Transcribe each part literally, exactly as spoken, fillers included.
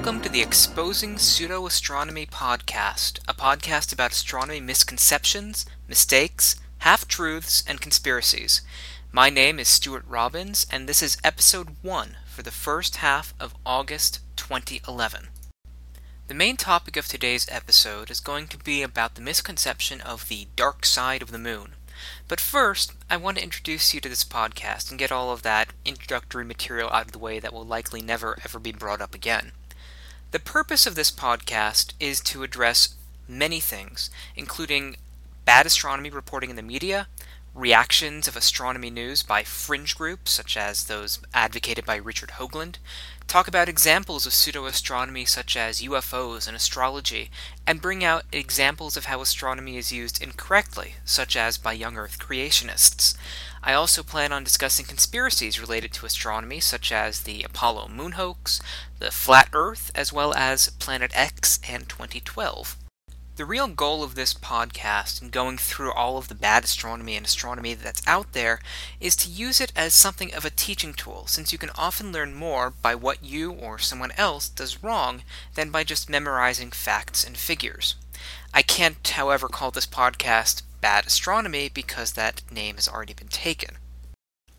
Welcome to the Exposing Pseudo-Astronomy podcast, a podcast about astronomy misconceptions, mistakes, half-truths, and conspiracies. My name is Stuart Robbins, and this is episode one for the first half of August twenty eleven. The main topic of today's episode is going to be about the misconception of the dark side of the moon. But first, I want to introduce you to this podcast and get all of that introductory material out of the way that will likely never ever be brought up again. The purpose of this podcast is to address many things, including bad astronomy reporting in the media, reactions of astronomy news by fringe groups such as those advocated by Richard Hoagland, talk about examples of pseudo-astronomy such as U F Os and astrology, and bring out examples of how astronomy is used incorrectly, such as by young Earth creationists. I also plan on discussing conspiracies related to astronomy, such as the Apollo moon hoax, the flat Earth, as well as Planet X and twenty twelve. The real goal of this podcast and going through all of the bad astronomy and astronomy that's out there is to use it as something of a teaching tool, since you can often learn more by what you or someone else does wrong than by just memorizing facts and figures. I can't, however, call this podcast Bad Astronomy because that name has already been taken.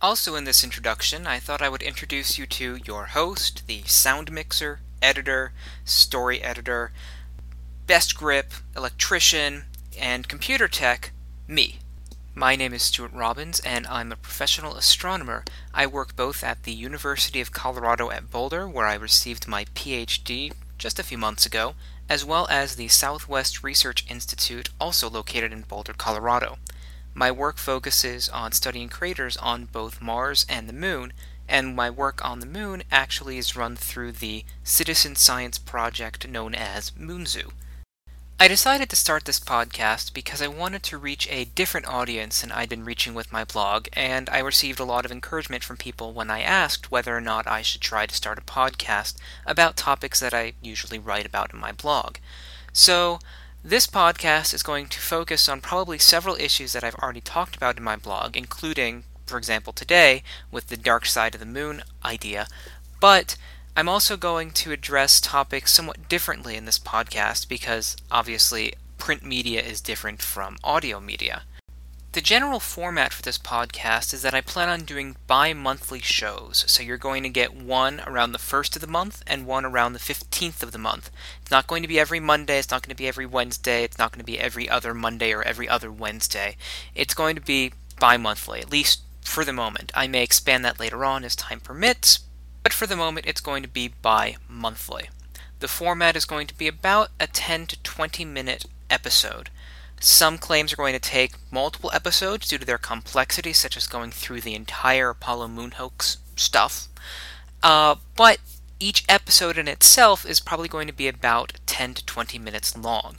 Also in this introduction, I thought I would introduce you to your host, the sound mixer, editor, story editor, best grip, electrician, and computer tech, me. My name is Stuart Robbins, and I'm a professional astronomer. I work both at the University of Colorado at Boulder, where I received my P H D just a few months ago, as well as the Southwest Research Institute, also located in Boulder, Colorado. My work focuses on studying craters on both Mars and the Moon, and my work on the Moon actually is run through the citizen science project known as Moon Zoo. I decided to start this podcast because I wanted to reach a different audience than I'd been reaching with my blog, and I received a lot of encouragement from people when I asked whether or not I should try to start a podcast about topics that I usually write about in my blog. So, this podcast is going to focus on probably several issues that I've already talked about in my blog, including, for example, today, with the dark side of the moon idea, but I'm also going to address topics somewhat differently in this podcast because, obviously, print media is different from audio media. The general format for this podcast is that I plan on doing bi-monthly shows, so you're going to get one around the first of the month and one around the fifteenth of the month. It's not going to be every Monday, it's not going to be every Wednesday, it's not going to be every other Monday or every other Wednesday. It's going to be bi-monthly, at least for the moment. I may expand that later on as time permits, but for the moment, it's going to be bi-monthly. The format is going to be about a ten to twenty minute episode. Some claims are going to take multiple episodes due to their complexity, such as going through the entire Apollo moon hoax stuff. Uh, but each episode in itself is probably going to be about ten to twenty minutes long.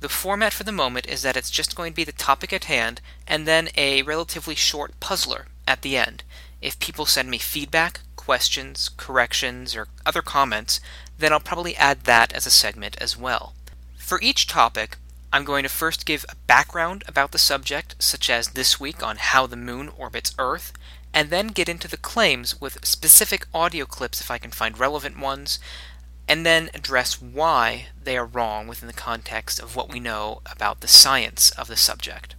The format for the moment is that it's just going to be the topic at hand, and then a relatively short puzzler at the end. If people send me feedback, questions, corrections, or other comments, then I'll probably add that as a segment as well. For each topic, I'm going to first give a background about the subject, such as this week on how the moon orbits Earth, and then get into the claims with specific audio clips if I can find relevant ones, and then address why they are wrong within the context of what we know about the science of the subject.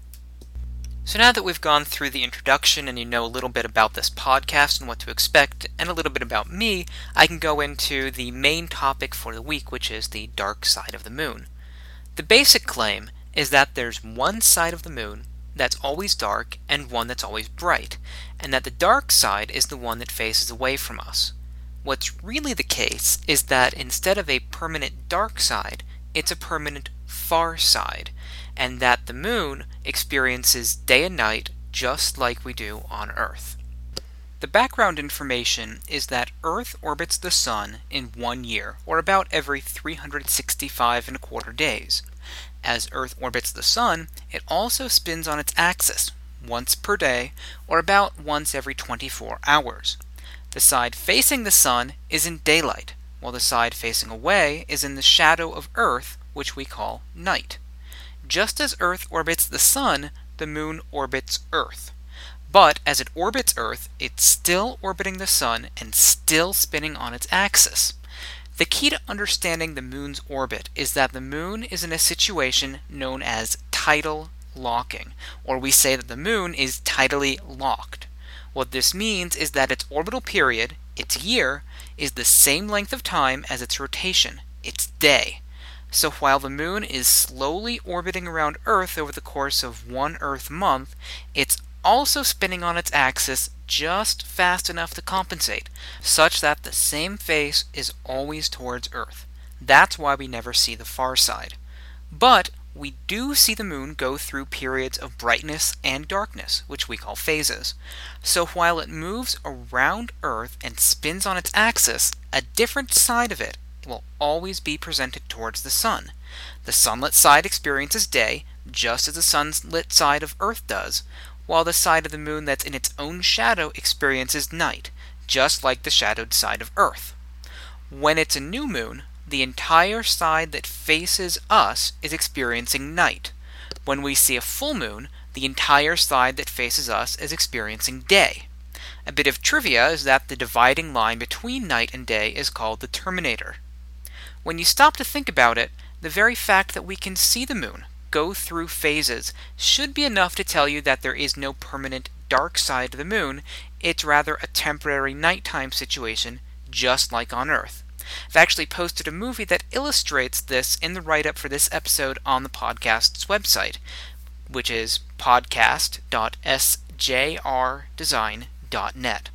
So now that we've gone through the introduction and you know a little bit about this podcast and what to expect and a little bit about me, I can go into the main topic for the week, which is the dark side of the moon. The basic claim is that there's one side of the moon that's always dark and one that's always bright, and that the dark side is the one that faces away from us. What's really the case is that instead of a permanent dark side, it's a permanent far side, and that the moon experiences day and night just like we do on Earth. The background information is that Earth orbits the Sun in one year, or about every three hundred sixty-five and a quarter days. As Earth orbits the Sun, it also spins on its axis, once per day, or about once every twenty-four hours. The side facing the Sun is in daylight, while the side facing away is in the shadow of Earth, which we call night. Just as Earth orbits the Sun, the Moon orbits Earth. But as it orbits Earth, it's still orbiting the Sun and still spinning on its axis. The key to understanding the moon's orbit is that the moon is in a situation known as tidal locking, or we say that the moon is tidally locked. What this means is that its orbital period, its year, is the same length of time as its rotation, its day. So while the moon is slowly orbiting around Earth over the course of one Earth month, it's also spinning on its axis just fast enough to compensate, such that the same face is always towards Earth. That's why we never see the far side. But we do see the moon go through periods of brightness and darkness, which we call phases. So while it moves around Earth and spins on its axis, a different side of it will always be presented towards the sun. The sunlit side experiences day, just as the sunlit side of Earth does, while the side of the moon that's in its own shadow experiences night, just like the shadowed side of Earth. When it's a new moon, the entire side that faces us is experiencing night. When we see a full moon, the entire side that faces us is experiencing day. A bit of trivia is that the dividing line between night and day is called the terminator. When you stop to think about it, the very fact that we can see the moon go through phases should be enough to tell you that there is no permanent dark side to the moon. It's rather a temporary nighttime situation, just like on Earth. I've actually posted a movie that illustrates this in the write-up for this episode on the podcast's website, which is podcast dot s j r design dot net.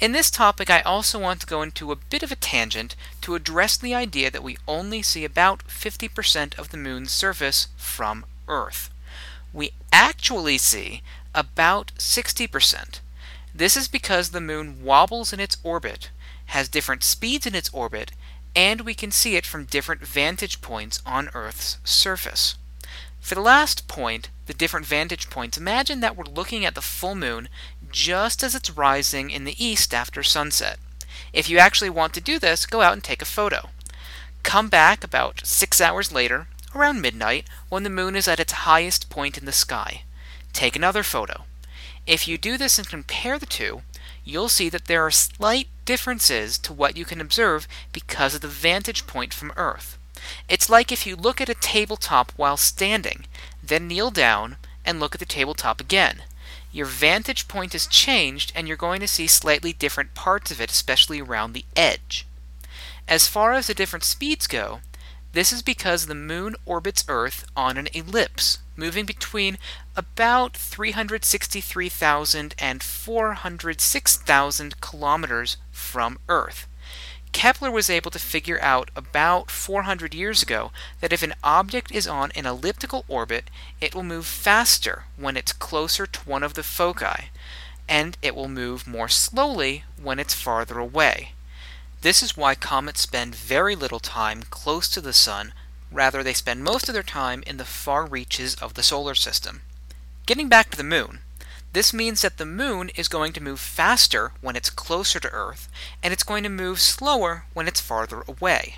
In this topic, I also want to go into a bit of a tangent to address the idea that we only see about fifty percent of the moon's surface from Earth. We actually see about sixty percent. This is because the moon wobbles in its orbit, has different speeds in its orbit, and we can see it from different vantage points on Earth's surface. For the last point, the different vantage points, imagine that we're looking at the full moon just as it's rising in the east after sunset. If you actually want to do this, go out and take a photo. Come back about six hours later, around midnight, when the moon is at its highest point in the sky. Take another photo. If you do this and compare the two, you'll see that there are slight differences to what you can observe because of the vantage point from Earth. It's like if you look at a tabletop while standing, then kneel down and look at the tabletop again. Your vantage point is changed and you're going to see slightly different parts of it, especially around the edge. As far as the different speeds go, this is because the moon orbits Earth on an ellipse, moving between about three hundred sixty-three thousand and four hundred six thousand kilometers from Earth. Kepler was able to figure out about four hundred years ago that if an object is on an elliptical orbit, it will move faster when it's closer to one of the foci, and it will move more slowly when it's farther away. This is why comets spend very little time close to the sun. Rather, they spend most of their time in the far reaches of the solar system. Getting back to the moon, this means that the moon is going to move faster when it's closer to Earth, and it's going to move slower when it's farther away.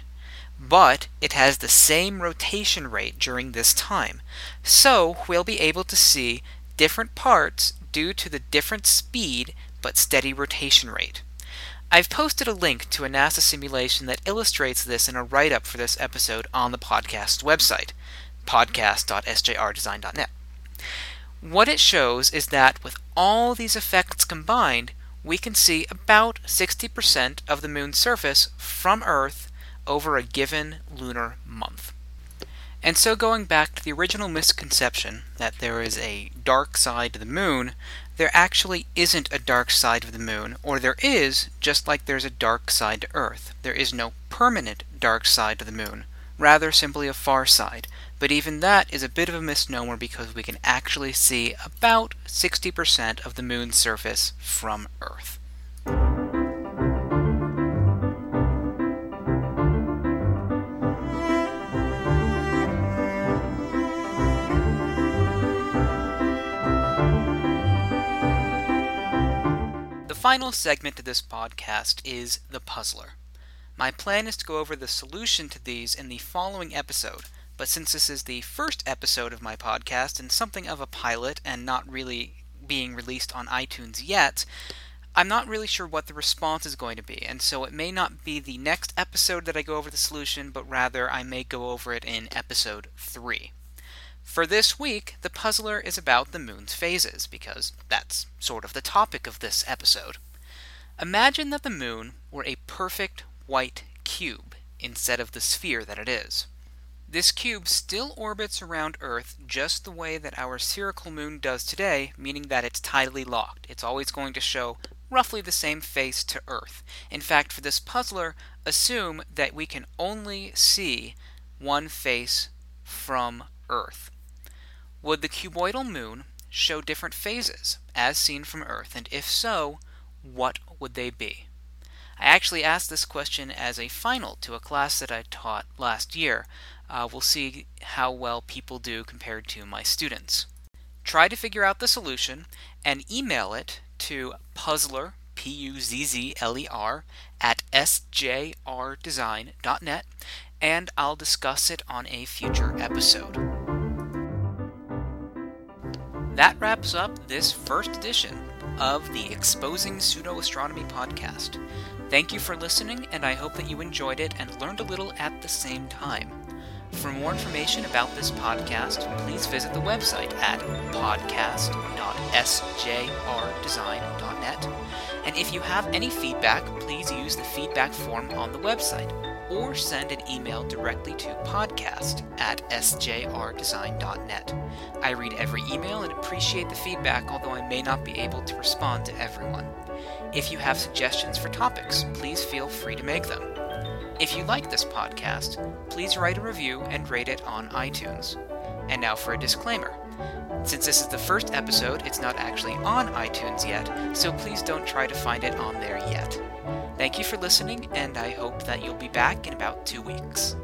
But it has the same rotation rate during this time, so we'll be able to see different parts due to the different speed but steady rotation rate. I've posted a link to a NASA simulation that illustrates this in a write-up for this episode on the podcast's website, podcast dot s j r design dot net. What it shows is that with all these effects combined, we can see about sixty percent of the moon's surface from Earth over a given lunar month. And so going back to the original misconception that there is a dark side to the moon, there actually isn't a dark side of the moon, or there is, just like there's a dark side to Earth. There is no permanent dark side to the moon, rather simply a far side. But even that is a bit of a misnomer because we can actually see about sixty percent of the moon's surface from Earth. The final segment to this podcast is The Puzzler. My plan is to go over the solution to these in the following episode. But since this is the first episode of my podcast and something of a pilot and not really being released on iTunes yet, I'm not really sure what the response is going to be, and so it may not be the next episode that I go over the solution, but rather I may go over it in episode three. For this week, the puzzler is about the moon's phases, because that's sort of the topic of this episode. Imagine that the moon were a perfect white cube instead of the sphere that it is. This cube still orbits around Earth just the way that our spherical moon does today, meaning that it's tidally locked. It's always going to show roughly the same face to Earth. In fact, for this puzzler, assume that we can only see one face from Earth. Would the cuboidal moon show different phases as seen from Earth? And if so, what would they be? I actually asked this question as a final to a class that I taught last year. Uh, we'll see how well people do compared to my students. Try to figure out the solution and email it to puzzler, P U Z Z L E R, at s j r design dot net, and I'll discuss it on a future episode. That wraps up this first edition of the Exposing Pseudo-Astronomy podcast. Thank you for listening, and I hope that you enjoyed it and learned a little at the same time. For more information about this podcast, please visit the website at podcast dot s j r design dot net. And if you have any feedback, please use the feedback form on the website, or send an email directly to podcast at s j r design dot net. I read every email and appreciate the feedback, although I may not be able to respond to everyone. If you have suggestions for topics, please feel free to make them. If you like this podcast, please write a review and rate it on iTunes. And now for a disclaimer. Since this is the first episode, it's not actually on iTunes yet, so please don't try to find it on there yet. Thank you for listening, and I hope that you'll be back in about two weeks.